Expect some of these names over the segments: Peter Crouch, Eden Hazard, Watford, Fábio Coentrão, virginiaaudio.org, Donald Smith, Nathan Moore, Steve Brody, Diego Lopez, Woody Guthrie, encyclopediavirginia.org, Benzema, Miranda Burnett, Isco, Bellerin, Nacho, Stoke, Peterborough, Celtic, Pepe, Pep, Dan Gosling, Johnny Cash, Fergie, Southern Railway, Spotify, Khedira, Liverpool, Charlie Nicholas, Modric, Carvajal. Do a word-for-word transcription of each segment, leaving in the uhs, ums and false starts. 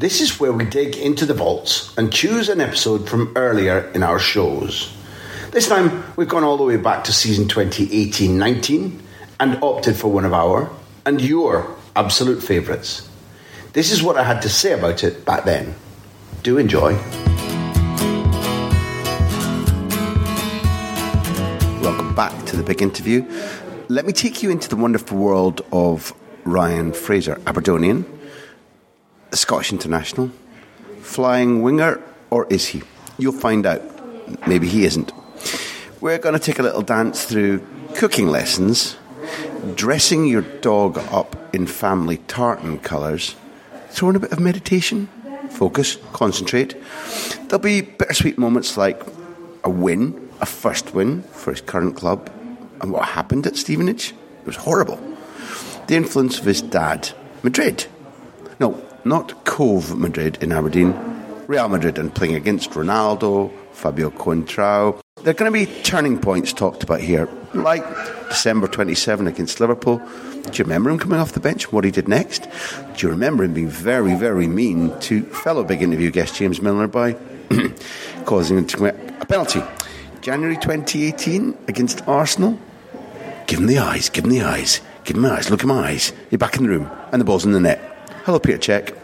This is where we dig into the vaults and choose an episode from earlier in our shows. This time we've gone all the way back to season twenty eighteen nineteen and opted for one of our and your absolute favourites. This is what I had to say about it back then. Do enjoy. Welcome back to the big interview. Let me take you into the wonderful world of Ryan Fraser, Aberdeenian, a Scottish international, flying winger, or is he? You'll find out. Maybe he isn't. We're going to take a little dance through cooking lessons, dressing your dog up in family tartan colours, throw in a bit of meditation, focus, concentrate. There'll be bittersweet moments like a win, a first win for his current club, and what happened at Stevenage. It was horrible. The influence of his dad, Madrid. No, not Cove Madrid in Aberdeen. Real Madrid, and playing against Ronaldo, Fábio Coentrão. There are going to be turning points talked about here, like December twenty-seventh against Liverpool. Do you remember him coming off the bench, what he did next? Do you remember him being very, very mean to fellow big interview guest James Milner by causing him to commit a penalty? January twenty eighteen against Arsenal. Give him the eyes, give him the eyes. Give him my eyes, look at my eyes. You're back in the room, and the ball's in the net. Hello, Peter Cech.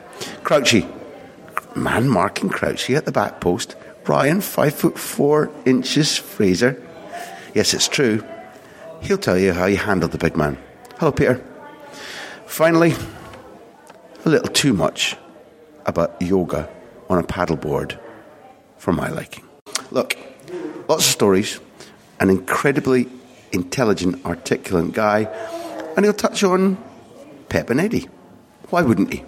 Crouchy. Man marking Crouchy at the back post. Ryan, five foot four inches, Fraser. Yes, it's true. He'll tell you how you handled the big man. Hello, Peter. Finally, a little too much about yoga on a paddleboard for my liking. Look, lots of stories. An incredibly intelligent, articulate guy. And he'll touch on Pep and Eddie. Why wouldn't he?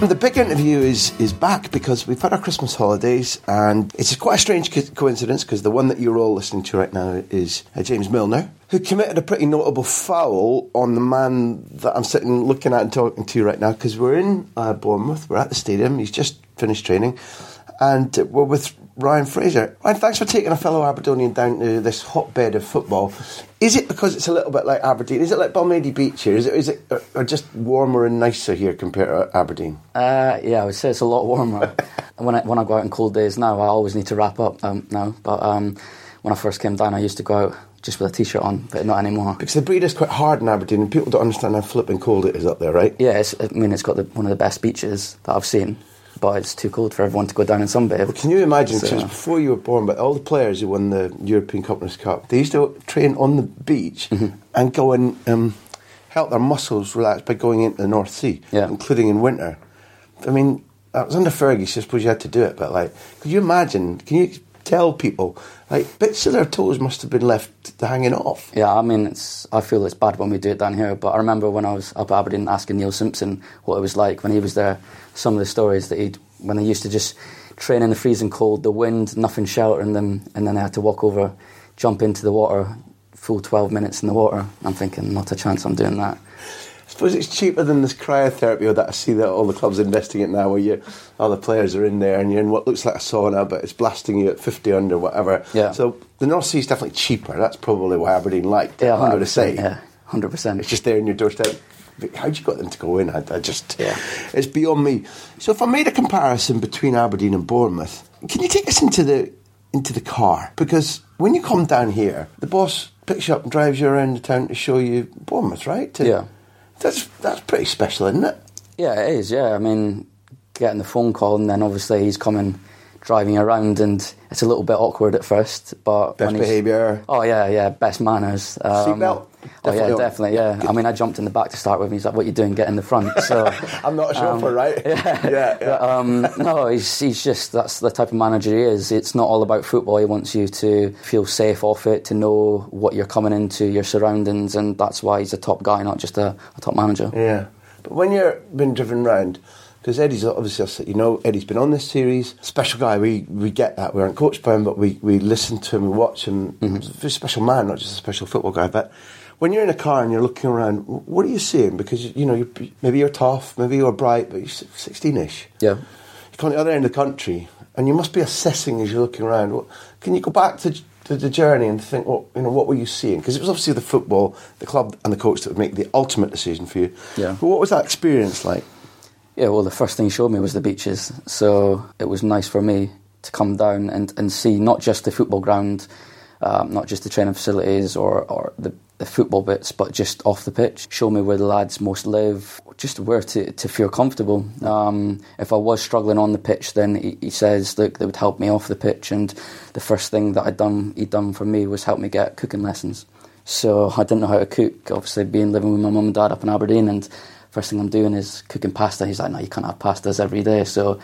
The big interview is, is back because we've had our Christmas holidays, and it's quite a strange co- coincidence because the one that you're all listening to right now is uh, James Milner, who committed a pretty notable foul on the man that I'm sitting looking at and talking to right now, because we're in uh, Bournemouth, we're at the stadium, he's just finished training, and we're with Ryan Fraser. Ryan, thanks for taking a fellow Aberdeenian down to this hotbed of football. Is it because it's a little bit like Aberdeen? Is it like Balmady Beach here? Is it, is it or, or just warmer and nicer here compared to Aberdeen? Uh, yeah, I would say it's a lot warmer. when, I, when I go out on cold days now, I always need to wrap up um, now, but um, when I first came down, I used to go out just with a t-shirt on, but not anymore. Because the breed is quite hard in Aberdeen, and people don't understand how flipping cold it is up there, right? Yeah, it's, I mean, it's got the, one of the best beaches that I've seen, but it's too cold for everyone to go down and sunbathe. Well, can you imagine, so, since before you were born, but all the players who won the European Companies Cup, they used to train on the beach mm-hmm. and go and um, help their muscles relax by going into the North Sea, yeah. including in winter. I mean, that was under Fergie, so I suppose you had to do it, but, like, could you imagine, can you tell people, like, bits of their toes must have been left hanging off? Yeah, I mean, it's. I feel it's bad when we do it down here, but I remember when I was up at Aberdeen asking Neil Simpson what it was like when he was there, some of the stories that he'd, when they used to just train in the freezing cold, the wind, nothing sheltering them, and then they had to walk over, jump into the water, full twelve minutes in the water. I'm thinking, not a chance I'm doing that. suppose it's cheaper than this cryotherapy that I see that all the clubs are investing in now, where you, all the players are in there and you're in what looks like a sauna, but it's blasting you at fifty under, whatever. Yeah. So the North Sea is definitely cheaper. That's probably why Aberdeen liked it, yeah, I would say. Yeah, one hundred percent. It's just there on your doorstep. How do you get them to go in? I, I just, yeah. It's beyond me. So if I made a comparison between Aberdeen and Bournemouth, can you take us into the into the car? Because when you come down here, the boss picks you up and drives you around the town to show you Bournemouth, right? To, yeah. That's that's pretty special, isn't it? Yeah, it is, yeah. I mean, getting the phone call and then obviously he's coming, driving around, and it's a little bit awkward at first. But best behaviour. Oh, yeah, yeah, best manners. Um, Seatbelt. Oh definitely yeah, on. definitely, yeah. I mean, I jumped in the back to start with, and he's like, "What are you doing? Get in the front." So I'm not a chauffeur, um, right? Yeah, yeah. yeah. But, um, no, he's he's just that's the type of manager he is. It's not all about football. He wants you to feel safe off it, to know what you're coming into, your surroundings, and that's why he's a top guy, not just a, a top manager. Yeah, but when you're being driven round, because Eddie's obviously, you know, Eddie's been on this series. Special guy, we, we get that. We aren't coached by him, but we, we listen to him, we watch him. Mm-hmm. He's a special man, not just a special football guy. But when you're in a car and you're looking around, what are you seeing? Because, you know, you're, maybe you're tough, maybe you're bright, but you're sixteen-ish. Yeah. You come to the other end of the country, and you must be assessing as you're looking around. Can you go back to to the journey and think, well, you know, what were you seeing? Because it was obviously the football, the club and the coach that would make the ultimate decision for you. Yeah. But what was that experience like? Yeah, well, the first thing he showed me was the beaches. So it was nice for me to come down and, and see not just the football ground, um, not just the training facilities or, or the, the football bits, but just off the pitch. Show me where the lads most live, just where to, to feel comfortable. Um, if I was struggling on the pitch, then he, he says, look, they would help me off the pitch. And the first thing that I'd done, he'd done for me was help me get cooking lessons. So I didn't know how to cook, obviously being living with my mum and dad up in Aberdeen, and first thing I'm doing is cooking pasta. He's like, no, you can't have pastas every day, so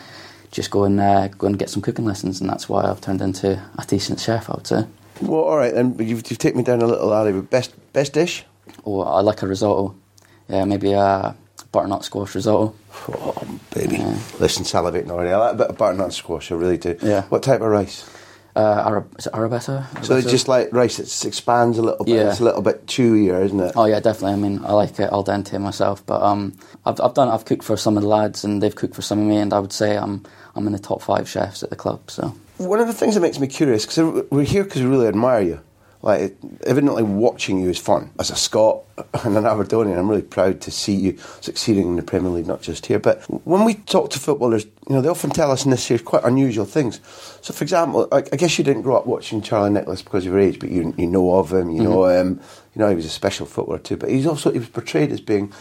just go and uh, go and get some cooking lessons, and that's why I've turned into a decent chef, I would say. Well, all right, then you've, you've taken me down a little alley. Best best dish? Oh, I like a risotto. Yeah, maybe a butternut squash risotto. Oh, baby. Yeah. Listen, salivating already. I like a bit of butternut squash, I really do. Yeah. What type of rice? Uh, Arab- is it arrabetta? arrabetta? So it's just like rice, it expands a little bit, yeah. It's a little bit chewier, isn't it? Oh yeah, definitely. I mean, I like it al dente myself, but um, I've I've done I've cooked for some of the lads, and they've cooked for some of me, and I would say I'm I'm in the top five chefs at the club. So one of the things that makes me curious, because we're here because we really admire you. Like, evidently watching you is fun. As a Scot and an Aberdonian, I'm really proud to see you succeeding in the Premier League, not just here. But when we talk to footballers, you know, they often tell us in this series quite unusual things. So, for example, I, I guess you didn't grow up watching Charlie Nicholas because of your age, but you you know of him, you mm-hmm. know him, you know he was a special footballer too. But he's also, he was portrayed as being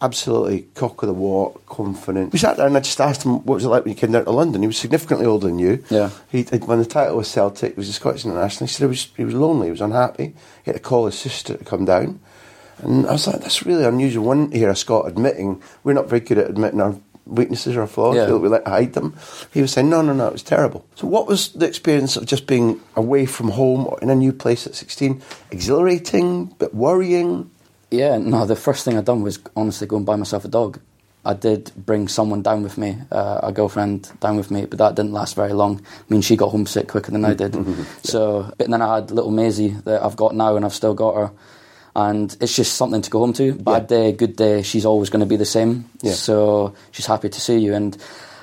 absolutely cock of the walk, confident. We sat there and I just asked him what was it like when you came down to London. He was significantly older than you. Yeah. He when the title was Celtic, he was a Scottish international. He said he was he was lonely, he was unhappy. He had to call his sister to come down. And I was like, that's really unusual. One here, a Scot admitting we're not very good at admitting our weaknesses or flaws. Yeah. We like to hide them. He was saying, no, no, no, it was terrible. So what was the experience of just being away from home or in a new place at sixteen? Exhilarating, but worrying. Yeah, no, the first thing I done was honestly go and buy myself a dog. I did bring someone down with me, uh, a girlfriend down with me, but that didn't last very long. I mean, she got homesick quicker than I did. yeah. So, but then I had little Maisie that I've got now, and I've still got her. And it's just something to go home to. Bad yeah. day, good day, she's always going to be the same. Yeah. So she's happy to see you. And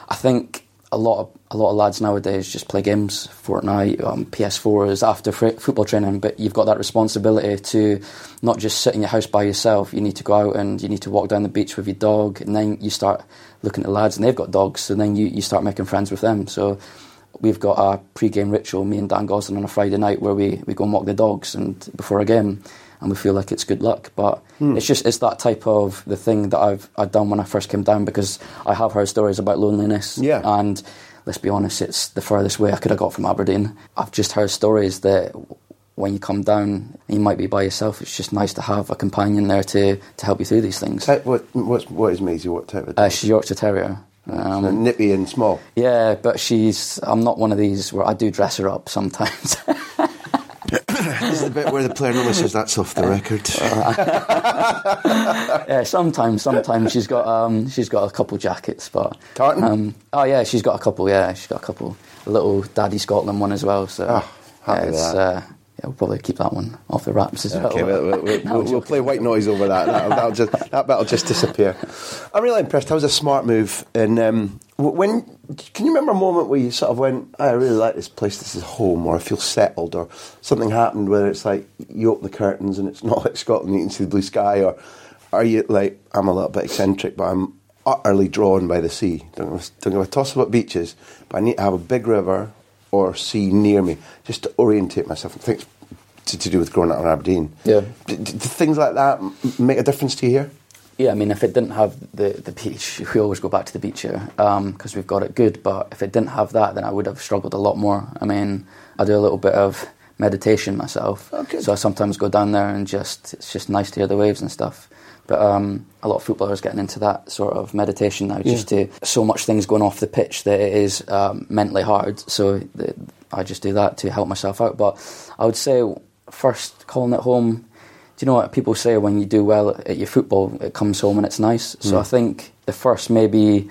I think a lot of a lot of lads nowadays just play games, Fortnite, um, P S fours after f- football training, but you've got that responsibility to not just sit in your house by yourself. You need to go out and you need to walk down the beach with your dog, and then you start looking at the lads and they've got dogs, so then you, you start making friends with them. So we've got a pre-game ritual, me and Dan Gosling, on a Friday night where we, we go and walk the dogs and before a game, and we feel like it's good luck. But mm. it's just it's that type of the thing that I've I've done when I first came down, because I have heard stories about loneliness. Yeah. And let's be honest, it's the furthest way I could have got from Aberdeen. I've just heard stories that when you come down, you might be by yourself. It's just nice to have a companion there to, to help you through these things. Type, what what's, what is Maisie? What type of dog? Uh, she's Yorkshire Terrier. Um, so nippy and small. Yeah, but she's. I'm not one of these where I do dress her up sometimes. This is the bit where the player normally says, that's off the record. yeah, sometimes, sometimes she's got um, she's got a couple jackets, but tartan. Um, oh yeah, she's got a couple. Yeah, she's got a couple. A little Daddy Scotland one as well. So oh, yeah, it's uh, yeah, we'll probably keep that one off the wraps as okay, well. We'll, we'll, we'll, we'll play white noise over that. That'll, that'll just, that bit'll just disappear. I'm really impressed. That was a smart move. And um, when can you remember a moment where you sort of went, oh, I really like this place, this is home, or I feel settled, or something happened where it's like you open the curtains and it's not like Scotland, you can see the blue sky, or are you like, I'm a little bit eccentric, but I'm utterly drawn by the sea. Don't, don't give a toss about beaches, but I need to have a big river or sea near me just to orientate myself. I think it's to, to do with growing up in Aberdeen. Yeah. Do, do things like that make a difference to you here? Yeah, I mean, if it didn't have the, the beach, we always go back to the beach here because um, we've got it good, but if it didn't have that, then I would have struggled a lot more. I mean, I do a little bit of meditation myself, okay. So I sometimes go down there and just it's just nice to hear the waves and stuff. But um, a lot of footballers getting into that sort of meditation now, yeah. Just to so much things going off the pitch that it is um, mentally hard. So th- I just do that to help myself out. But I would say first calling it home. Do you know what people say when you do well at your football, it comes home and it's nice. So yeah. I think the first maybe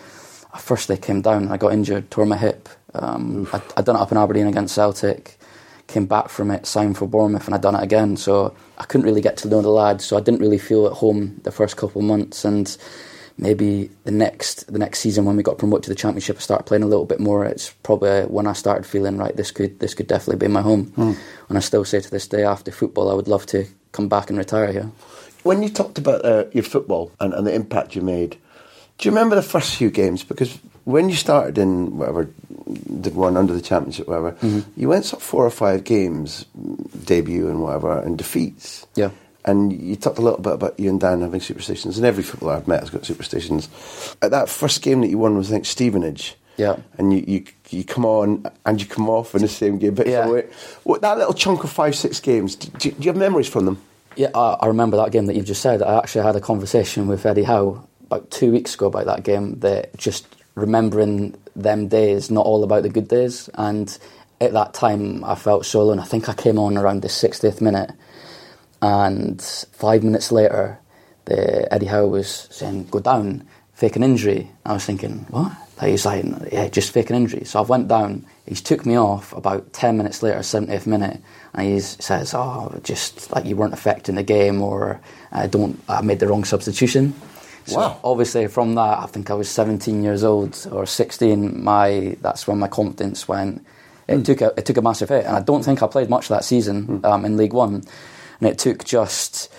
at first they came down. I got injured, tore my hip. Um, I I'd done it up in Aberdeen against Celtic. Came back from it, signed for Bournemouth, and I'd done it again. So I couldn't really get to know the lads, so I didn't really feel at home the first couple of months. And maybe the next the next season when we got promoted to the Championship, I started playing a little bit more. It's probably when I started feeling, right, this could this could definitely be my home. Mm. And I still say to this day, after football, I would love to come back and retire here. When you talked about uh, your football and, and the impact you made, do you remember the first few games? Because when you started in whatever, did one under the Championship, whatever, mm-hmm. you went sort of four or five games, debut and whatever, and defeats. Yeah. And you talked a little bit about you and Dan having superstitions, and every footballer I've met has got superstitions. At that first game that you won was, I think, Stevenage. Yeah. And you, you you come on and you come off in the same game. But yeah. What, that little chunk of five, six games, do, do you have memories from them? Yeah, I, I remember that game that you've just said. I actually had a conversation with Eddie Howe about two weeks ago about that game, that just remembering them days, not all about the good days. And at that time I felt so alone. I think I came on around the sixtieth minute, and five minutes later the Eddie Howe was saying, go down, fake an injury. I was thinking, what? Like, he's like, yeah, just fake an injury. So I went down, he took me off about ten minutes later, seventieth minute, and he says, oh, just like you weren't affecting the game, or I don't I made the wrong substitution. So wow. Obviously from that, I think I was seventeen years old or sixteen, my that's when my confidence went. It mm. took a, it took a massive hit, and I don't think I played much that season mm. um, in League One. And it took just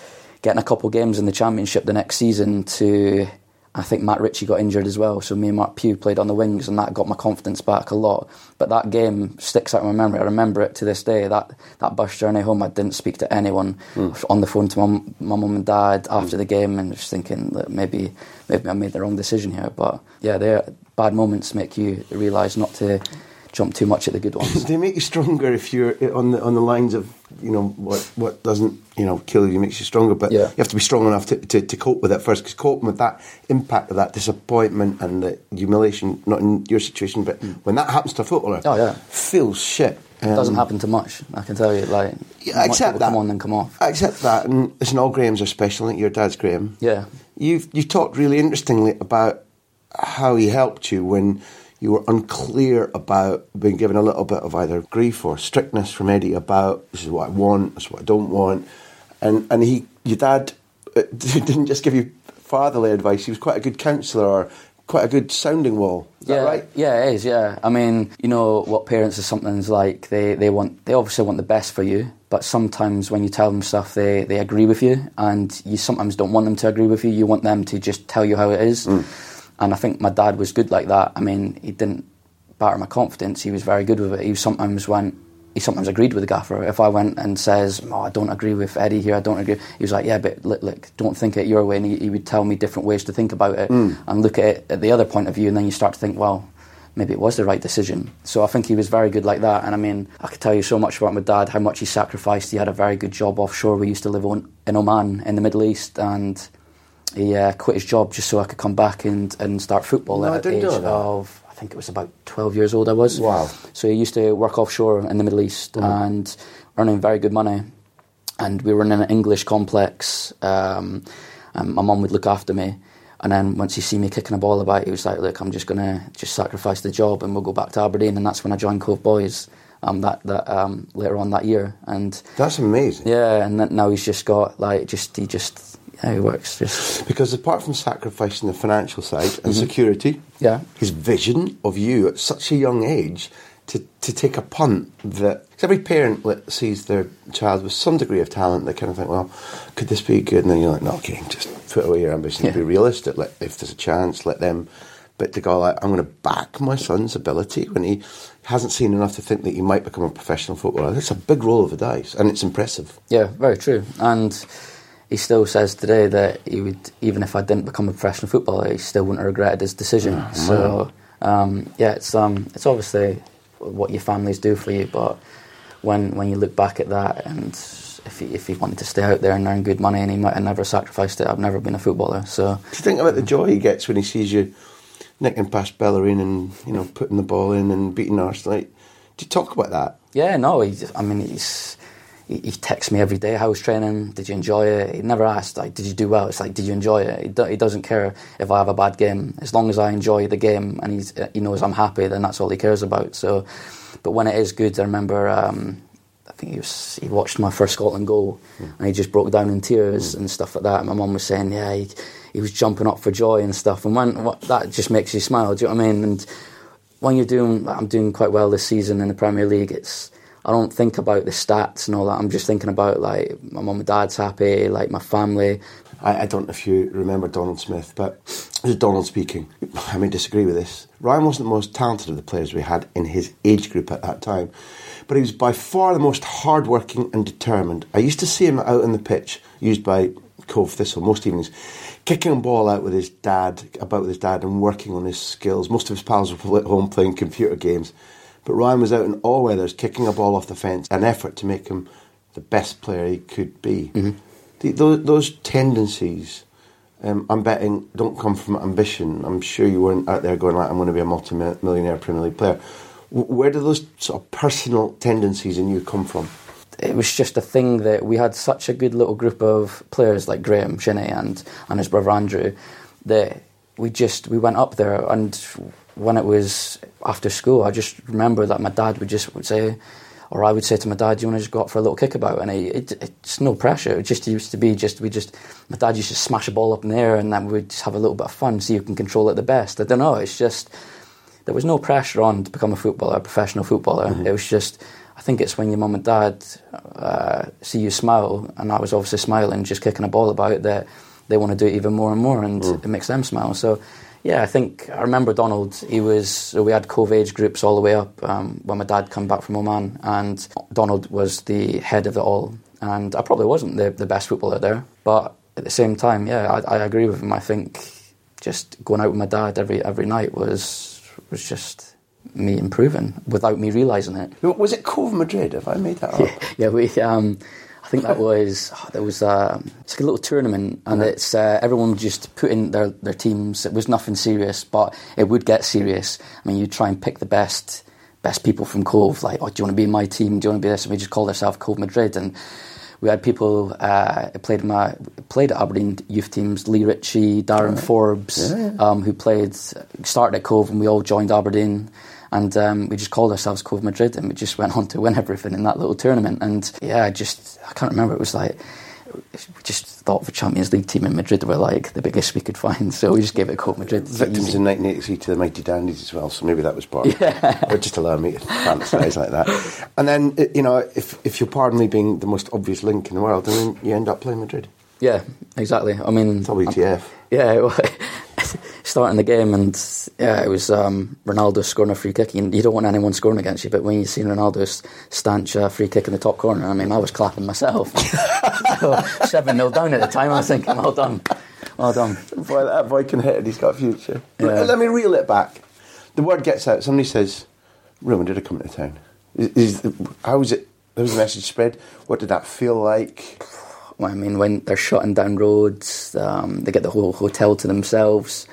getting a couple games in the Championship the next season to, I think Matt Ritchie got injured as well, so me and Mark Pugh played on the wings, and that got my confidence back a lot. But that game sticks out in my memory. I remember it to this day. That that bus journey home, I didn't speak to anyone. Mm. I was on the phone to my, my mum and dad after mm. the game, and just thinking that maybe maybe I made the wrong decision here. But yeah, they're, bad moments make you realise not to jump too much at the good ones. They make you stronger if you're on the on the lines of, you know, what what doesn't, you know, kill you makes you stronger. But yeah. you have to be strong enough to, to, to cope with it first, because coping with that impact of that disappointment and the humiliation, not in your situation, but mm. when that happens to a footballer, oh, yeah. feels shit. It um, doesn't happen to much, I can tell you. Like, yeah, I accept that. Come on and come off. I accept that, and listen, all Grahams are special. I think your dad's Graham. Yeah, you've you talked really interestingly about how he helped you when you were unclear about being given a little bit of either grief or strictness from Eddie about this is what I want, this is what I don't want. And and he, your dad didn't just give you fatherly advice, he was quite a good counsellor or quite a good sounding wall. Is yeah, that right? Yeah, it is, yeah. I mean, you know what parents are sometimes like, they, they want, they obviously want the best for you, but sometimes when you tell them stuff, they, they agree with you, and you sometimes don't want them to agree with you, you want them to just tell you how it is. Mm. And I think my dad was good like that. I mean, he didn't batter my confidence. He was very good with it. He sometimes went, he sometimes agreed with the gaffer. If I went and says, oh, I don't agree with Eddie here, I don't agree. He was like, yeah, but look, look don't think it your way. And he, he would tell me different ways to think about it mm. and look at it at the other point of view. And then you start to think, well, maybe it was the right decision. So I think he was very good like that. And I mean, I could tell you so much about my dad, how much he sacrificed. He had a very good job offshore. We used to live on, in Oman in the Middle East, and he uh, quit his job just so I could come back and, and start football no, at the age of, I think it was about twelve years old I was. Wow. So he used to work offshore in the Middle East mm-hmm. and earning very good money. And we were in an English complex, um, and my mum would look after me. And then once he see me kicking a ball about, he was like, look, I'm just going to just sacrifice the job and we'll go back to Aberdeen. And that's when I joined Cove Boys. um, that that um, later on that year. And that's amazing. Yeah, and that now he's just got like just he just yeah, he works just because apart from sacrificing the financial side and mm-hmm. security, yeah, his vision of you at such a young age to to take a punt that cause every parent like, sees their child with some degree of talent, they kind of think, well, could this be good? And then you're like, no, okay, just put away your ambition, yeah. be realistic. Like, if there's a chance, let them. But to go like, I'm going to back my son's ability when he hasn't seen enough to think that he might become a professional footballer. That's a big roll of the dice, and it's impressive. Yeah, very true. And he still says today that he would, even if I didn't become a professional footballer, he still wouldn't have regretted his decision. Oh, so, um, yeah, it's um, it's obviously what your families do for you, but when when you look back at that, and if he, if he wanted to stay out there and earn good money, and he might have never sacrificed it, I've never been a footballer. So, do you think about the joy he gets when he sees you nicking past Bellerin and, you know, putting the ball in and beating Arsenal? Like, do you talk about that? Yeah, no. He just, I mean, he's he, he texts me every day. How was training? Did you enjoy it? He never asked like, did you do well? It's like, did you enjoy it? He, do, he doesn't care if I have a bad game. As long as I enjoy the game and he's he knows I'm happy, then that's all he cares about. So, but when it is good, I remember. Um, I think he was, he watched my first Scotland goal yeah. and he just broke down in tears yeah. and stuff like that. And my mum was saying, yeah, he, he was jumping up for joy and stuff. And when what, that just makes you smile, do you know what I mean? And when you're doing, I'm doing quite well this season in the Premier League, it's I don't think about the stats and all that. I'm just thinking about, like, my mum and dad's happy, like, my family. I, I don't know if you remember Donald Smith, but this is Donald speaking. I may disagree with this. Ryan wasn't the most talented of the players we had in his age group at that time, but he was by far the most hard-working and determined. I used to see him out on the pitch, used by Cove Thistle most evenings, kicking a ball out with his dad, about with his dad, and working on his skills. Most of his pals were at home playing computer games, but Ryan was out in all weathers, kicking a ball off the fence, an effort to make him the best player he could be. Mm-hmm. The, those, those tendencies, um, I'm betting, don't come from ambition. I'm sure you weren't out there going, like, I'm going to be a multi-millionaire Premier League player. Where do those sort of personal tendencies in you come from? It was just a thing that we had such a good little group of players like Graham, Shinny and, and his brother Andrew that we just, we went up there, and when it was after school, I just remember that my dad would just would say, or I would say to my dad, do you want to just go up for a little kickabout? And it, it, it's no pressure. It just used to be just, we just, my dad used to smash a ball up in the air and then we'd just have a little bit of fun, see who can control it the best. I don't know, it's just, there was no pressure on to become a footballer, a professional footballer. Mm-hmm. It was just, I think it's when your mum and dad uh, see you smile, and I was obviously smiling, just kicking a ball about, that they want to do it even more and more, and mm. it makes them smile. So, yeah, I think, I remember Donald, he was, we had Cove age groups all the way up um, when my dad came back from Oman, and Donald was the head of it all. And I probably wasn't the, the best footballer there, but at the same time, yeah, I, I agree with him. I think just going out with my dad every every night was... was just me improving without me realising it. Was it Cove Madrid? Have I made that up? Yeah, yeah we. Um, I think that was oh, there was a it's like a little tournament, and yeah. it's uh, everyone just put in their, their teams. It was nothing serious, but it would get serious. I mean, you try and pick the best best people from Cove. Like, oh, do you want to be in my team? Do you want to be this? And we just called ourselves Cove Madrid, and we had people uh, played my played at Aberdeen youth teams. Lee Ritchie, Darren right. Forbes, yeah, yeah. Um, who played started at Cove, and we all joined Aberdeen, and um, we just called ourselves Cove Madrid, and we just went on to win everything in that little tournament. And yeah, just I can't remember. It was like we just thought of a Champions League team in Madrid were like the biggest we could find, so we just gave it Cove Madrid. Victims easy. In nineteen eighty-three to the mighty dandies as well, so maybe that was part. Yeah. Of it. Or just allow me to fantasise like that. And then, you know, if if you'll pardon me being the most obvious link in the world, I mean, you end up playing Madrid. Yeah, exactly. I mean, W T F? Yeah, well, starting the game, and yeah, it was um, Ronaldo scoring a free kick, and you don't want anyone scoring against you, but when you see Ronaldo's stanch uh, free kick in the top corner, I mean, I was clapping myself. So seven nil down at the time, I was thinking, well done, well done. Boy, that boy can hit it, he's got a future. Yeah. Let me reel it back. The word gets out, somebody says, Real Madrid are coming to town. Is, is, how is it, how was the message spread? What did that feel like? Well, I mean, when they're shutting down roads, um, they get the whole hotel to themselves.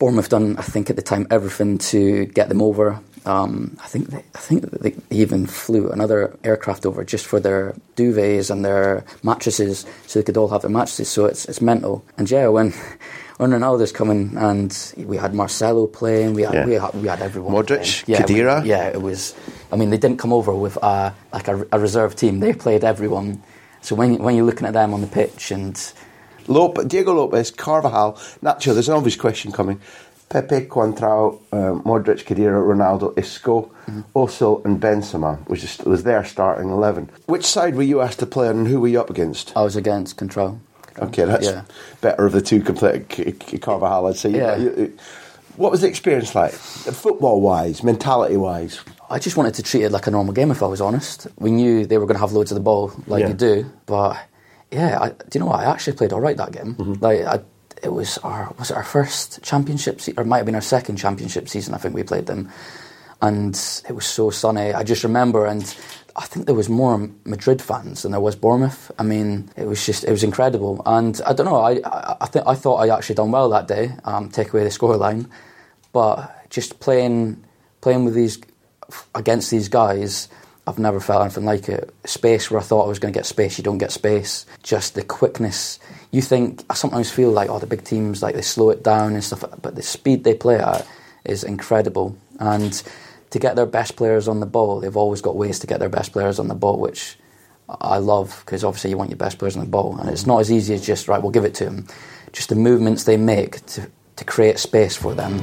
Bournemouth done, I think, at the time, everything to get them over. Um, I think they, I think they even flew another aircraft over just for their duvets and their mattresses, so they could all have their mattresses. So it's it's mental. And yeah, when when Ronaldo's coming, and we had Marcelo playing, we had yeah. we had, we had everyone. Modric, yeah, Khedira, we, yeah, it was I mean, they didn't come over with a, like a, a reserve team. They played everyone. So when when you're looking at them on the pitch and... Lope, Diego Lopez, Carvajal, Nacho, there's an obvious question coming. Pepe, Coentrão, um, Modric, Khedira, Ronaldo, Isco, mm-hmm. Ozil and Benzema, which is, was their starting eleven. Which side were you asked to play on and who were you up against? I was against Coentrão. Okay, that's yeah. better of the two complete C- C- Carvajal, I'd say. Yeah. You, you, what was the experience like? Football-wise, mentality-wise? I just wanted to treat it like a normal game, if I was honest. We knew they were going to have loads of the ball, like yeah. you do. But, yeah, I, do you know what? I actually played all right that game. Mm-hmm. Like, I, it was our was it our first championship season, or it might have been our second championship season, I think we played them. And it was so sunny. I just remember, and I think there was more Madrid fans than there was Bournemouth. I mean, it was just, it was incredible. And I don't know, I I, I, th- I thought I actually done well that day, um, take away the scoreline. But just playing playing with these, against these guys, I've never felt anything like it. Space where I thought I was going to get space, you don't get space. Just the quickness. You think, I sometimes feel like, oh, the big teams, like they slow it down and stuff, but the speed they play at is incredible. And to get their best players on the ball, they've always got ways to get their best players on the ball, which I love, because obviously you want your best players on the ball, and it's not as easy as just, right, we'll give it to them. Just the movements they make to, to create space for them.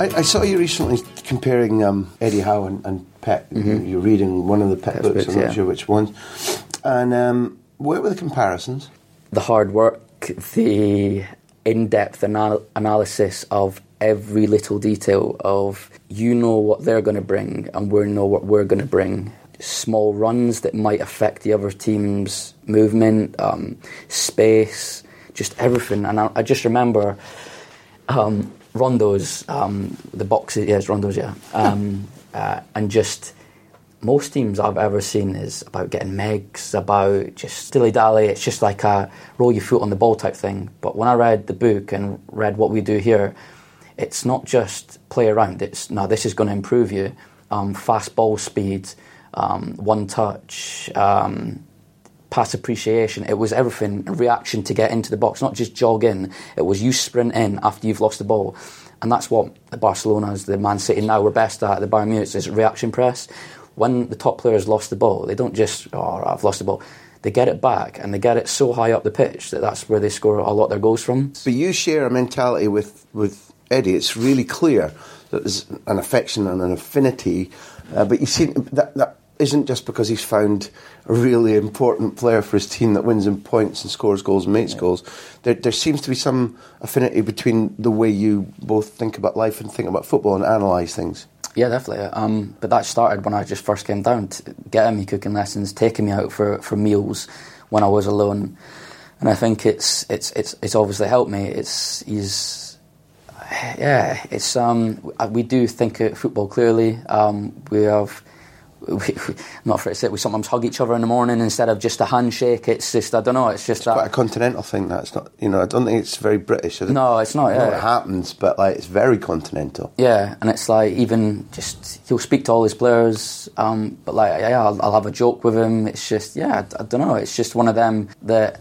I, I saw you recently comparing um, Eddie Howe and, and Pep. Mm-hmm. You're reading one of the Pep books, I'm not yeah. sure which one. And um, what were the comparisons? The hard work, the in-depth anal- analysis of every little detail of, you know what they're going to bring and we know what we're going to bring. Small runs that might affect the other team's movement, um, space, just everything. And I, I just remember... Um, Rondos, um, the boxes, yes, Rondos, yeah. Um, uh, and just most teams I've ever seen is about getting megs, about just dilly-dally. It's just like a roll your foot on the ball type thing. But when I read the book and read what we do here, it's not just play around. It's, no, this is going to improve you. Um, fast ball speed, um, one touch, um, pass appreciation. It was everything, reaction to get into the box, not just jog in. It was you sprint in after you've lost the ball. And that's what the Barcelona's, the Man City now we're best at, the Bayern Munich's, is reaction press. When the top players lost the ball, they don't just, oh, I've lost the ball. They get it back, and they get it so high up the pitch that that's where they score a lot of their goals from. But you share a mentality with, with Eddie. It's really clear that there's an affection and an affinity, uh, but you see that... that isn't just because he's found a really important player for his team that wins in points and scores goals and makes yeah. goals. There, there seems to be some affinity between the way you both think about life and think about football and analyse things. Yeah, definitely. Um, but that started when I just first came down, to getting me cooking lessons, taking me out for, for meals when I was alone. And I think it's it's it's, it's obviously helped me. It's he's yeah, it's um, we do think of football clearly. Um, we have, we, we, I'm not afraid to say, we sometimes hug each other in the morning instead of just a handshake. It's just, I don't know, it's just it's that. It's quite a continental thing, that's not, you know, I don't think it's very British. No, it's not, yeah. I know it happens, but like, it's very continental. Yeah, and it's like, even just, he'll speak to all his players, um, but like, yeah, I'll, I'll have a joke with him. It's just, yeah, I, I don't know, it's just one of them that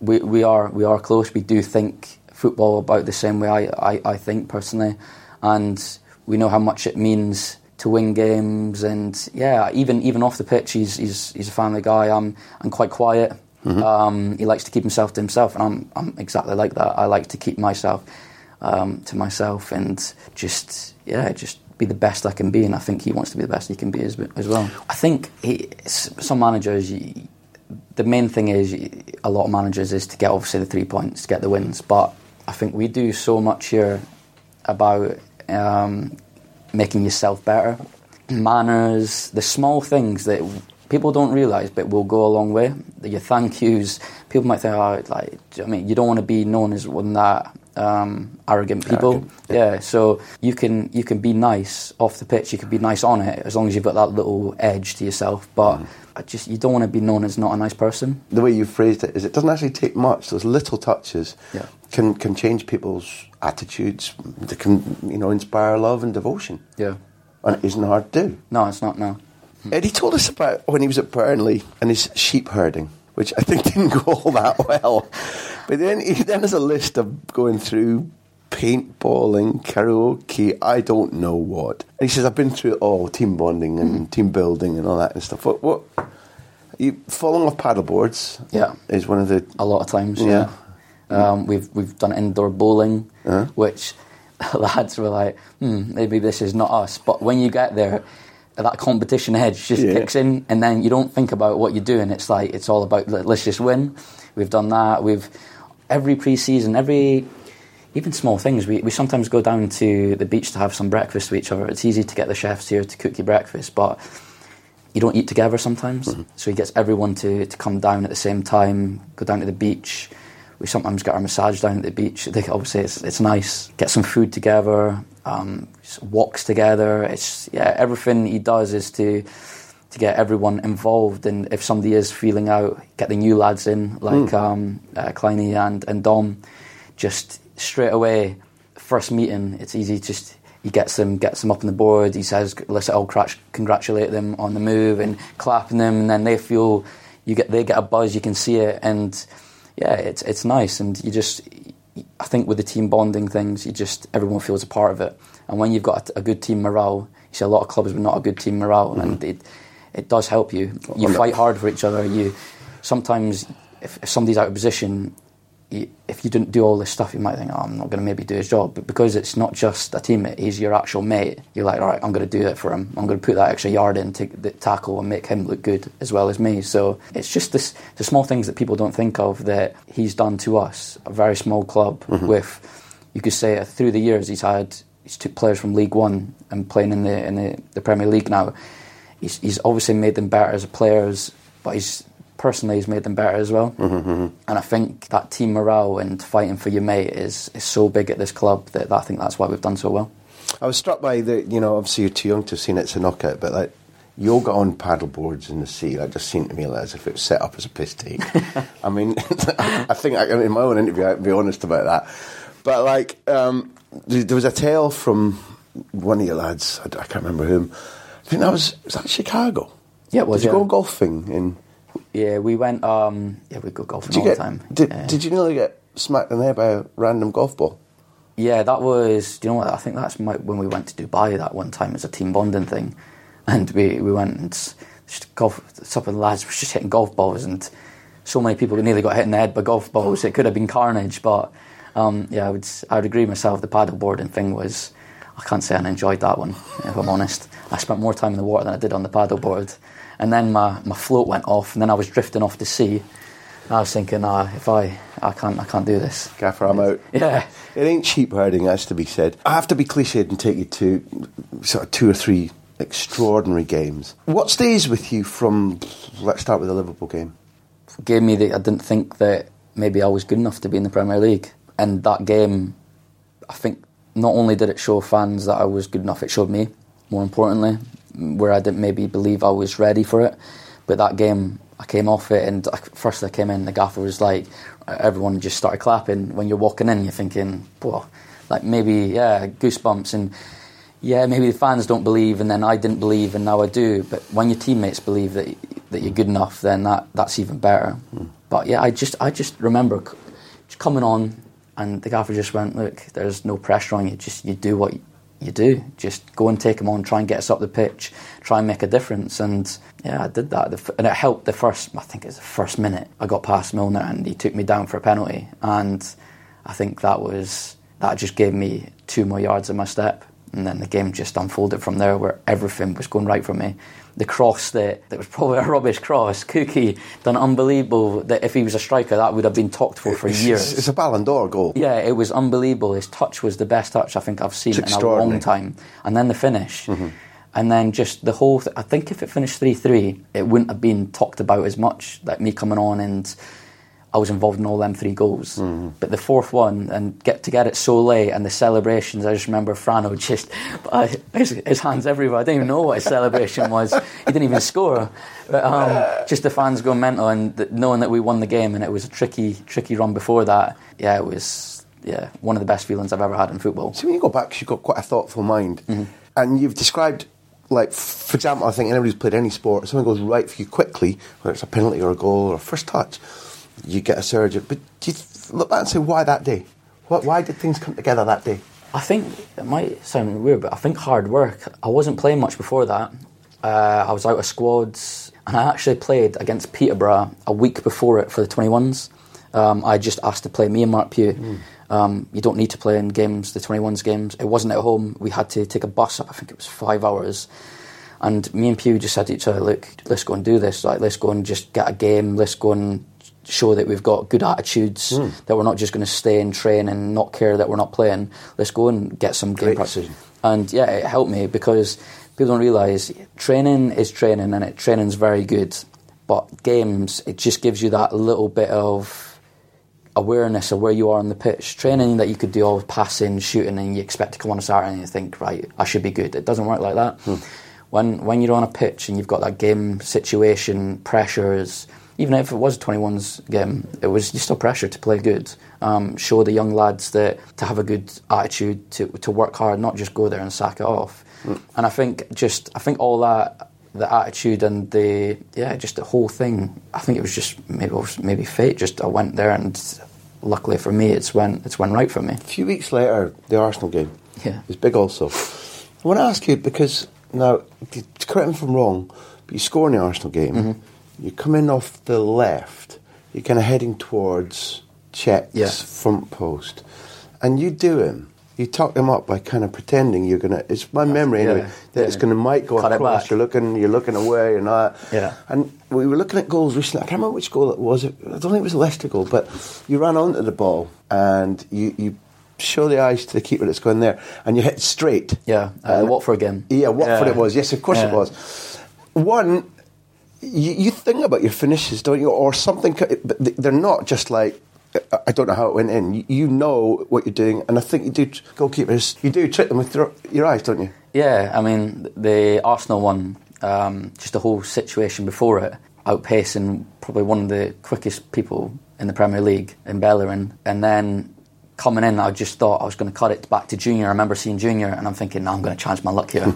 we we are we are close. We do think football about the same way I, I, I think personally, and we know how much it means to win games. And yeah, even even off the pitch, he's he's, he's a family guy. I'm I'm quite quiet. Mm-hmm. Um, he likes to keep himself to himself, and I'm I'm exactly like that. I like to keep myself um, to myself, and just yeah, just be the best I can be. And I think he wants to be the best he can be as, as well. I think he, some managers. You, The main thing is, a lot of managers, is to get obviously the three points, to get the wins. But I think we do so much here about um, making yourself better. Manners, the small things that people don't realise but will go a long way. Your thank yous, people might think, oh, like, I mean, you don't want to be known as one that um, arrogant people. Arrogant. Yeah. yeah, so you can you can be nice off the pitch, you can be nice on it, as long as you've got that little edge to yourself. But. Mm. I just, you don't want to be known as not a nice person. The way you phrased it is, it doesn't actually take much. Those little touches yeah. can can change people's attitudes. They can, you know, inspire love and devotion. Yeah, and it isn't hard to do. No, it's not. No. Eddie told us about when he was at Burnley and his sheep herding, which I think didn't go all that well. But then he, then there's a list of going through paintballing, karaoke, I don't know what. And he says, I've been through it all, team bonding and mm. team building and all that and stuff. What? what you falling off paddleboards? Yeah, is one of the a lot of times. Yeah, yeah. Um, we've we've done indoor bowling, uh-huh. which lads were like, hmm, maybe this is not us. But when you get there, that competition edge just yeah. kicks in, and then you don't think about what you're doing. It's like it's all about let's just win. We've done that. We've every pre-season, every. Even small things. We we sometimes go down to the beach to have some breakfast with each other. It's easy to get the chefs here to cook you breakfast, but you don't eat together sometimes. Mm-hmm. So he gets everyone to, to come down at the same time, go down to the beach. We sometimes get our massage down at the beach. They, obviously, it's it's nice. Get some food together, um, walks together. It's yeah, everything he does is to to get everyone involved. And if somebody is feeling out, get the new lads in, like mm. um, uh, Kleiny and, and Dom. Just straight away, first meeting, it's easy. Just he gets them, gets them up on the board. He says, "Let's all crash, congratulate them on the move and clapping them." And then they feel you get, they get a buzz. You can see it, and yeah, it's it's nice. And you just, I think with the team bonding things, you just everyone feels a part of it. And when you've got a, a good team morale, you see a lot of clubs with not a good team morale, mm-hmm. and it it does help you. You oh, fight no. hard for each other. You sometimes if, if somebody's out of position. If you didn't do all this stuff, you might think, oh, I'm not going to maybe do his job. But because it's not just a teammate, he's your actual mate, you're like, all right, I'm going to do that for him. I'm going to put that extra yard in to the tackle and make him look good as well as me. So it's just this, the small things that people don't think of that he's done to us. A very small club mm-hmm. with, you could say, through the years, he's had he's took players from League One and playing in the in the, the Premier League now. He's, he's obviously made them better as players, but he's... personally, he's made them better as well. Mm-hmm, mm-hmm. And I think that team morale and fighting for your mate is, is so big at this club that, that I think that's why we've done so well. I was struck by the, you know, obviously you're too young to have seen It's a Knockout, but like yoga on paddle boards in the sea, that just seemed to me like as if it was set up as a piss take. I mean, I think I, in my own interview I can be honest about that. But like, um, there was a tale from one of your lads, I, I can't remember whom, I think that was, was that Chicago? Yeah, it was. Did yeah. you go golfing in... Yeah, we went, um, yeah, we go golfing all get, the time. Did, yeah. did you nearly get smacked in the head by a random golf ball? Yeah, that was, do you know what, I think that's my, when we went to Dubai that one time as a team bonding thing. And we, we went and just golf, some of the lads were just hitting golf balls and so many people nearly got hit in the head by golf balls. It could have been carnage, but um, yeah, I would, I would agree myself, the paddleboarding thing was, I can't say I enjoyed that one, if I'm honest. I spent more time in the water than I did on the paddleboard. And then my, my float went off, and then I was drifting off to sea. And I was thinking, ah, if I, I can't, I can't do this. Gaffer, I'm out. Yeah, it ain't sheep herding, that's to be said. I have to be cliched and take you to sort of two or three extraordinary games. What stays with you from? Let's start with the Liverpool game. It gave me the. I didn't think that maybe I was good enough to be in the Premier League, and that game, I think. not only did it show fans that I was good enough, it showed me, more importantly, where I didn't maybe believe I was ready for it. But that game, I came off it, and I, first I came in, the gaffer was like, everyone just started clapping. When you're walking in, you're thinking, well, like maybe, yeah, goosebumps, and yeah, maybe the fans don't believe, and then I didn't believe, and now I do. But when your teammates believe that that you're good enough, then that, that's even better. Mm. But yeah, I just I just remember just coming on, and the gaffer just went, look, there's no pressure on you. Just you do what you do. Just go and take them on. Try and get us up the pitch. Try and make a difference. And yeah, I did that, and it helped. The first, I think it was the first minute, I got past Milner, and he took me down for a penalty. And I think that was that just gave me two more yards in my step. And then the game just unfolded from there, where everything was going right for me. The cross that, that was probably a rubbish cross, Kuki done unbelievable. That if he was a striker, that would have been talked for for years. It's a Ballon d'Or goal. Yeah, it was unbelievable. His touch was the best touch I think I've seen in a long time. And then the finish. Mm-hmm. And then just the whole... Th- I think if it finished three three, it wouldn't have been talked about as much. Like me coming on, and I was involved in all them three goals. Mm-hmm. But the fourth one, and get to get it so late, and the celebrations, I just remember Frano just, I, his, his hands everywhere. I didn't even know what his celebration was. He didn't even score. But um, just the fans going mental, and the, knowing that we won the game, and it was a tricky, tricky run before that. Yeah, it was yeah one of the best feelings I've ever had in football. So when you go back, you've got quite a thoughtful mind. Mm-hmm. And you've described... Like, for example, I think anybody who's played any sport, if something goes right for you quickly, whether it's a penalty or a goal or a first touch, you get a surge. But do you look back and say, why that day? Why, why did things come together that day? I think, it might sound weird, but I think hard work. I wasn't playing much before that. Uh, I was out of squads, and I actually played against Peterborough a week before it for the twenty-ones. Um, I just asked to play, me and Mark Pugh. Mm. Um, you don't need to play in games, the twenty-ones games. It wasn't at home. We had to take a bus up, I think it was five hours. And me and Pugh just said to each other, look, let's go and do this. Like, let's go and just get a game. Let's go and show that we've got good attitudes, mm. that we're not just going to stay and train and not care that we're not playing. Let's go and get some game practice. And yeah, it helped me, because people don't realise training is training, and it, training's very good. But games, it just gives you that little bit of awareness of where you are on the pitch. Training that you could do all passing, shooting, and you expect to come on a Saturday and you think, right, I should be good. It doesn't work like that. Hmm. When when you're on a pitch and you've got that game situation, pressures, even if it was a twenty-ones game, it was you're still pressured to play good. Um, show the young lads that to have a good attitude, to to work hard, not just go there and sack it off. Hmm. And I think just I think all that, the attitude and the yeah, just the whole thing. I think it was just maybe maybe fate. Just I went there and. Luckily for me, it's went, it's went right for me. A few weeks later, the Arsenal game yeah. was big also. I want to ask you, because, now, correct me if I'm wrong, but you score in the Arsenal game, mm-hmm. you come in off the left, you're kind of heading towards Cech's yeah. front post, and you do him. You tuck him up by kind of pretending you're going to... It's my memory, anyway, yeah. that yeah. it's going to might go Cut across. You're looking, you're looking away and that. Yeah. And we were looking at goals recently. I can't remember which goal it was. I don't think it was a Leicester goal, but you ran onto the ball and you, you show the eyes to the keeper that's going there and you hit straight. Yeah, uh, uh, Watford again. Yeah, Watford yeah. it was. Yes, of course yeah. it was. One, you, you think about your finishes, don't you? Or something... But they're not just like... I don't know how it went in. You know what you're doing, and I think you do, goalkeepers, you do trick them with your eyes, don't you? Yeah, I mean, the Arsenal one, um, just the whole situation before it, outpacing probably one of the quickest people in the Premier League, in Bellerin, and then coming in, I just thought I was going to cut it back to Junior. I remember seeing Junior, and I'm thinking, no, I'm going to chance my luck here. I'm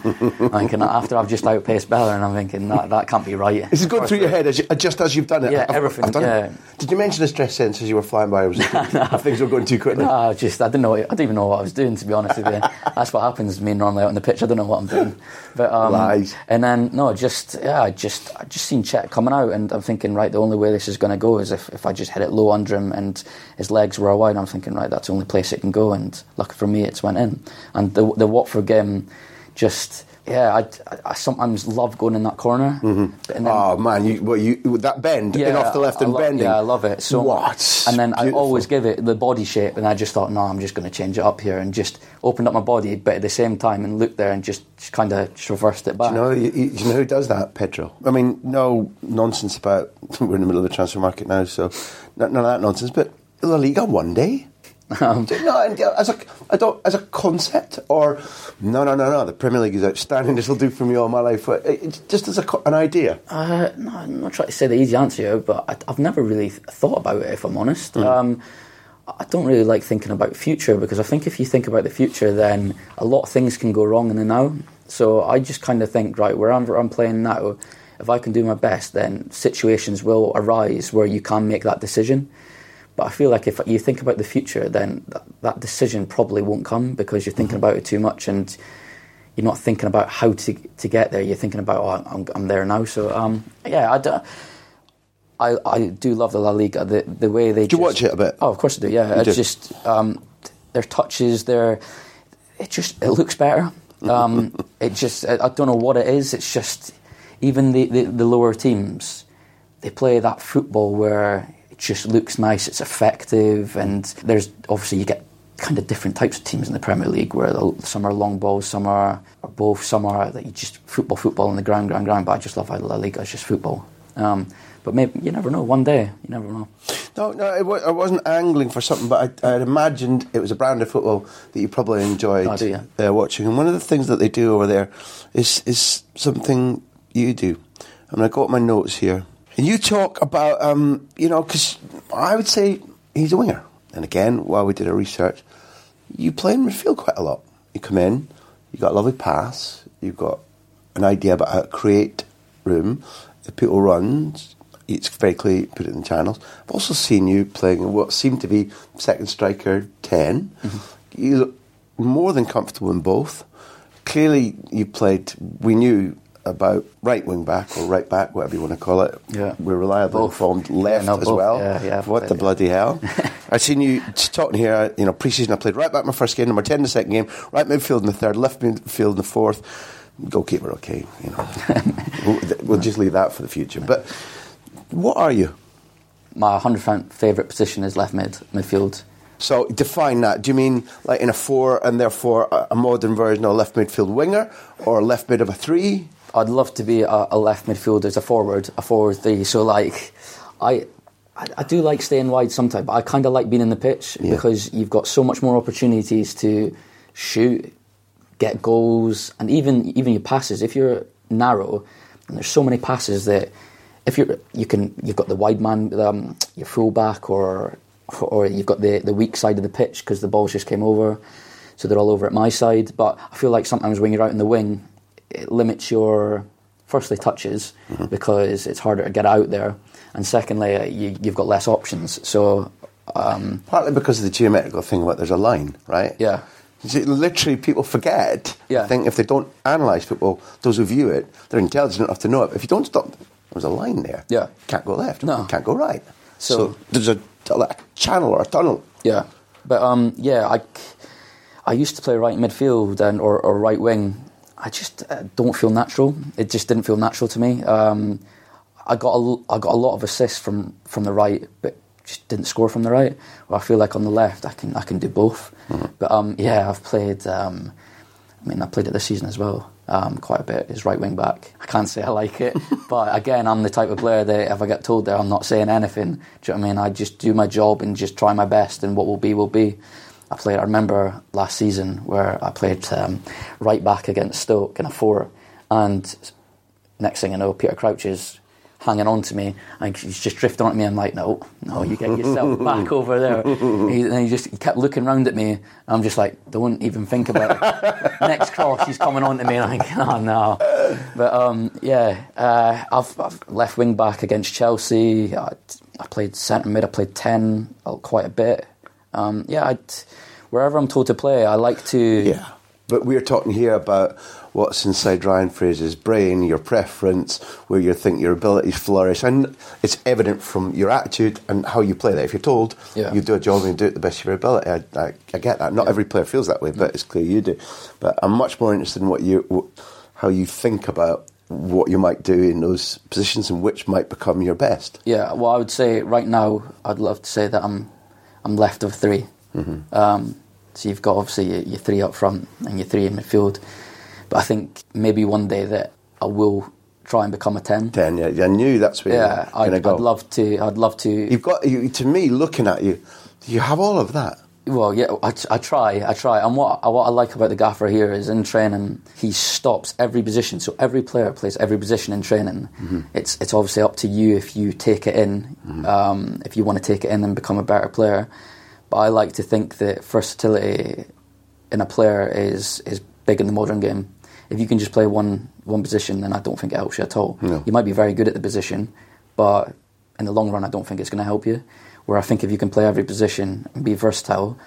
thinking, after I've just outpaced Bellerin, I'm thinking, that that can't be right. This is going through your head as you, just as you've done it. Yeah, I've, everything. I've done yeah. it. Did you mention the stress sense as you were flying by? Or was it, no, things were going too quickly. No, just I didn't know. I didn't even know what I was doing, to be honest with you. That's what happens to me normally out on the pitch. I don't know what I'm doing. But um, lies. And then no, just yeah, I just I just seen Cech coming out, and I'm thinking, right, the only way this is going to go is if, if I just hit it low under him, and his legs were wide. I'm thinking, right, that's only place it can go, and lucky for me it's went in. And the the Watford game, just yeah I, I sometimes love going in that corner. Mm-hmm. And then, oh man, you, well, you that bend yeah, in off the left I, and I lo- bending yeah I love it so what and then beautiful. I always give it the body shape, and I just thought, no, I'm just going to change it up here, and just opened up my body, but at the same time and looked there and just, just kind of reversed it back. Do you know, you, you know who does that? Pedro. I mean, no nonsense about we're in the middle of the transfer market now, so none of that nonsense, but La Liga one day Um, no, as a I don't as a concept, or no, no, no, no. The Premier League is outstanding. This will do for me all my life. It, just as a, an idea. Uh, no, I'm not trying to say the easy answer here, but I, I've never really thought about it. If I'm honest, mm. um, I don't really like thinking about the future, because I think if you think about the future, then a lot of things can go wrong in the now. So I just kind of think, right, where I'm, where I'm playing now, if I can do my best, then situations will arise where you can make that decision. But I feel like if you think about the future, then th- that decision probably won't come, because you're thinking about it too much and you're not thinking about how to to get there. You're thinking about, oh, I'm, I'm there now. So, um, yeah, I, d- I, I do love the La Liga. The, the way they do just, you watch it a bit? Oh, of course I do, yeah. It's just um, their touches, their it just it looks better. Um, it just I, I don't know what it is. It's just even the, the, the lower teams, they play that football where just looks nice, it's effective, and there's obviously you get kind of different types of teams in the Premier League, where some are long balls, some are or both, some are that you just football, football on the ground, ground, ground. But I just love how La Liga is just football. Um, but maybe you never know. One day, you never know. No, no, it w- I wasn't angling for something, but I, I imagined it was a brand of football that you probably enjoyed oh, do you? Uh, watching. And one of the things that they do over there is is something you do. I mean, I got my notes here. And you talk about, um, you know, because I would say he's a winger. And again, while we did our research, you play in midfield quite a lot. You come in, you've got a lovely pass, you've got an idea about how to create room. If people run, it's very clear, put it in the channels. I've also seen you playing in what seemed to be second striker ten. Mm-hmm. You look more than comfortable in both. Clearly, you played, we knew about right wing back or right back, whatever you want to call it. Yeah. We're reliably informed left yeah, no, as both. well. Yeah, yeah, what the yeah. bloody hell? I've seen you talking here, you know, pre-season I played right back my first game, number ten in the second game, right midfield in the third, left midfield in the fourth, goalkeeper, okay, you know. we'll, we'll just leave that for the future. But what are you? My one hundred percent favourite position is left mid, midfield. So define that. Do you mean like in a four and therefore a modern version of a left midfield winger, or left mid of a three? I'd love to be a, a left midfielder, as a forward, a forward three. So, like, I I, I do like staying wide sometimes, but I kind of like being in the pitch yeah. because you've got so much more opportunities to shoot, get goals, and even even your passes. If you're narrow, and there's so many passes that if you're you can you've got the wide man, um, your fullback, or or you've got the the weak side of the pitch because the balls just came over, so they're all over at my side. But I feel like sometimes when you're out in the wing, it limits your, firstly, touches mm-hmm. because it's harder to get out there, and secondly, you, you've got less options. So um, partly because of the geometrical thing about there's a line, right? Yeah. Literally, people forget. Yeah. I think if they don't analyse football, those who view it, they're intelligent enough to know it. But if you don't stop, there's a line there. Yeah. Can't go left. No. Can't go right. So, so there's a, a channel or a tunnel. Yeah. But um, yeah, I, I used to play right midfield and or, or right wing. I just uh, don't feel natural. It just didn't feel natural to me. Um, I got a, I got a lot of assists from, from the right, but just didn't score from the right. Well, I feel like on the left, I can I can do both. Mm-hmm. But um, yeah, I've played. Um, I mean, I played it this season as well, um, quite a bit. Is right wing back. I can't say I like it, but again, I'm the type of player that if I get told there, I'm not saying anything. Do you know what I mean? I just do my job and just try my best, and what will be will be. I played. I remember last season where I played um, right back against Stoke in a four, and next thing I know, Peter Crouch is hanging on to me, and he's just drifting on to me. I'm like, no, no, you get yourself back over there. He, and he just he kept looking round at me. I'm just like, don't even think about it. Next cross, he's coming on to me, and I'm like, oh no. But um, yeah, uh, I've, I've left wing back against Chelsea. I, I played centre mid. I played ten quite a bit. Um, yeah, I'd, wherever I'm told to play, I like to. Yeah, but we're talking here about what's inside Ryan Fraser's brain, your preference, where you think your abilities flourish, and it's evident from your attitude and how you play that. If you're told yeah. you do a job and you do it the best of your ability, I, I, I get that. Not yeah. every player feels that way, but it's clear you do. But I'm much more interested in what you, how you think about what you might do in those positions and which might become your best. Yeah, well, I would say right now, I'd love to say that I'm. I'm left of three. Mm-hmm. Um, so you've got obviously your, your three up front and your three in midfield. But I think maybe one day that I will try and become a ten. Ten, yeah. I knew that's where yeah, you're going to go. I'd love to. I'd love to. You've got you, to me looking at you. You have all of that. Well, yeah, I, I try, I try. And what, what I like about the gaffer here is in training, he stops every position. So every player plays every position in training. Mm-hmm. It's it's obviously up to you if you take it in, mm-hmm. um, if you want to take it in and become a better player. But I like to think that versatility in a player is, is big in the modern game. If you can just play one, one position, then I don't think it helps you at all. No. You might be very good at the position, but in the long run, I don't think it's going to help you. Where I think if you can play every position and be versatile,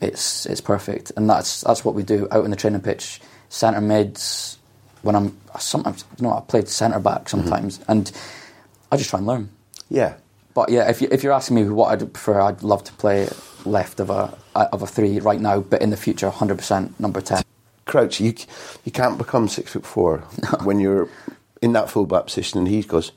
it's it's perfect, and that's that's what we do out on the training pitch. Centre mids, when I'm sometimes you know I played centre back sometimes, mm-hmm. and I just try and learn. Yeah, but yeah, if you, if you're asking me what I'd prefer, I'd love to play left of a of a three right now, but in the future, one hundred percent number ten. Crouch, you you can't become six foot four no. when you're in that full back position, and he goes,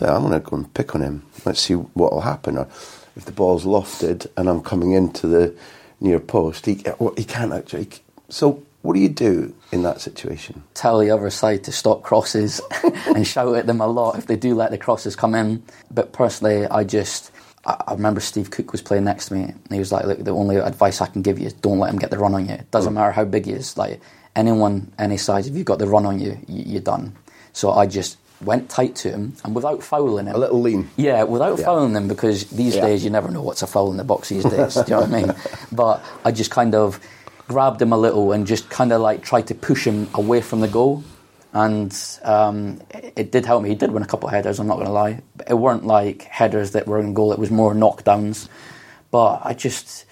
I'm going to go and pick on him. Let's see what will happen. Or if the ball's lofted and I'm coming into the near post, he, he can't actually. He, so what do you do in that situation? Tell the other side to stop crosses and shout at them a lot if they do let the crosses come in. But personally, I just... I, I remember Steve Cook was playing next to me and he was like, look, the only advice I can give you is don't let him get the run on you. It doesn't mm. matter how big he is. Like, anyone, any size, if you've got the run on you, you you're done. So I just... went tight to him and without fouling him. A little lean. Yeah, without yeah. fouling him because these yeah. days you never know what's a foul in the box these days, do you know what I mean? But I just kind of grabbed him a little and just kind of like tried to push him away from the goal and um, it, it did help me. He did win a couple of headers, I'm not going to lie. But it weren't like headers that were in goal, it was more knockdowns. But I just...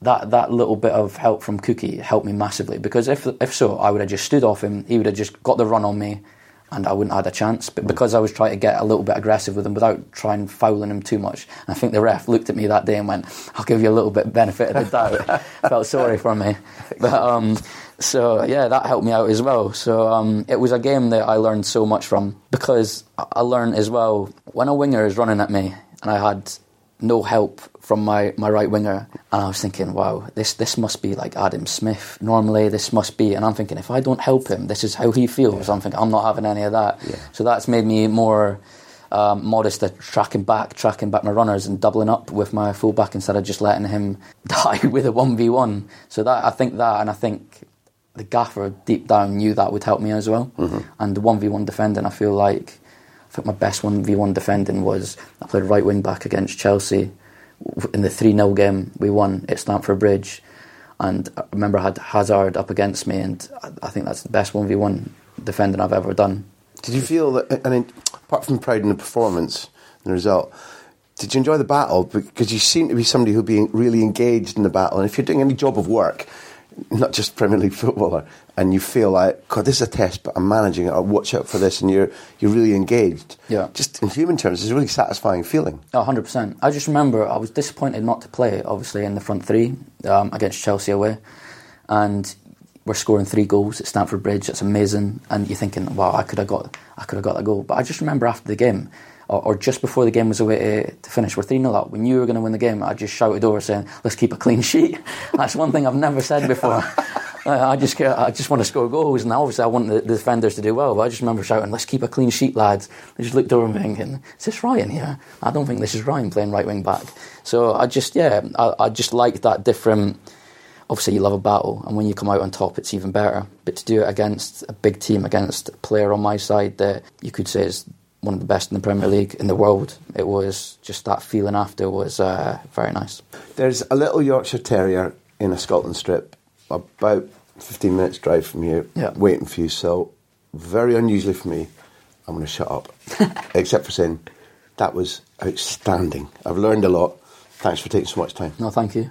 That that little bit of help from Cookie helped me massively because if if so, I would have just stood off him, he would have just got the run on me and I wouldn't have had a chance. But because I was trying to get a little bit aggressive with him without trying fouling him too much, I think the ref looked at me that day and went, I'll give you a little bit benefit of the doubt. Felt sorry for me. But um, so, yeah, that helped me out as well. So um, it was a game that I learned so much from because I learned as well, when a winger is running at me and I had no help from my, my right winger, and I was thinking, wow, this this must be like Adam Smith. Normally this must be, and I'm thinking, if I don't help him, this is how he feels. Yeah. I'm thinking, I'm not having any of that. Yeah. So that's made me more um, modest at tracking back, tracking back my runners and doubling up with my fullback instead of just letting him die with a one v one. So that I think that, and I think the gaffer deep down knew that would help me as well. Mm-hmm. And the one v one defending, I feel like, I think my best one v one defending was I played right wing back against Chelsea in the three nil game we won at Stamford Bridge, and I remember I had Hazard up against me, and I think that's the best one v one defending I've ever done. Did you feel that, I mean, apart from pride in the performance and the result, did you enjoy the battle? Because you seem to be somebody who'll be really engaged in the battle, and if you're doing any job of work, not just Premier League footballer, and you feel like, God, this is a test, but I'm managing it, I'll watch out for this, and you're you're really engaged. Yeah. Just in human terms, it's a really satisfying feeling. Oh, one hundred percent. I just remember I was disappointed not to play, obviously, in the front three um, against Chelsea away, and we're scoring three goals at Stamford Bridge, that's amazing, and you're thinking, wow, I could have got I could have got that goal. But I just remember after the game, or, or just before the game was away to, to finish, we're three nil up, we knew we were going to win the game, I just shouted over saying, let's keep a clean sheet. That's one thing I've never said before. I just I just want to score goals, and obviously I want the, the defenders to do well, but I just remember shouting, let's keep a clean sheet, lads. I just looked over and thinking, is this Ryan here? I don't think this is Ryan playing right wing back. So I just, yeah, I, I just like that different... Obviously, you love a battle, and when you come out on top, it's even better. But to do it against a big team, against a player on my side that you could say is one of the best in the Premier League in the world, it was just that feeling after was uh, very nice. There's a little Yorkshire Terrier in a Scotland strip, about fifteen minutes drive from here, yeah. waiting for you. So, very unusually for me, I'm going to shut up, except for saying that was outstanding. I've learned a lot. Thanks for taking so much time. No, thank you.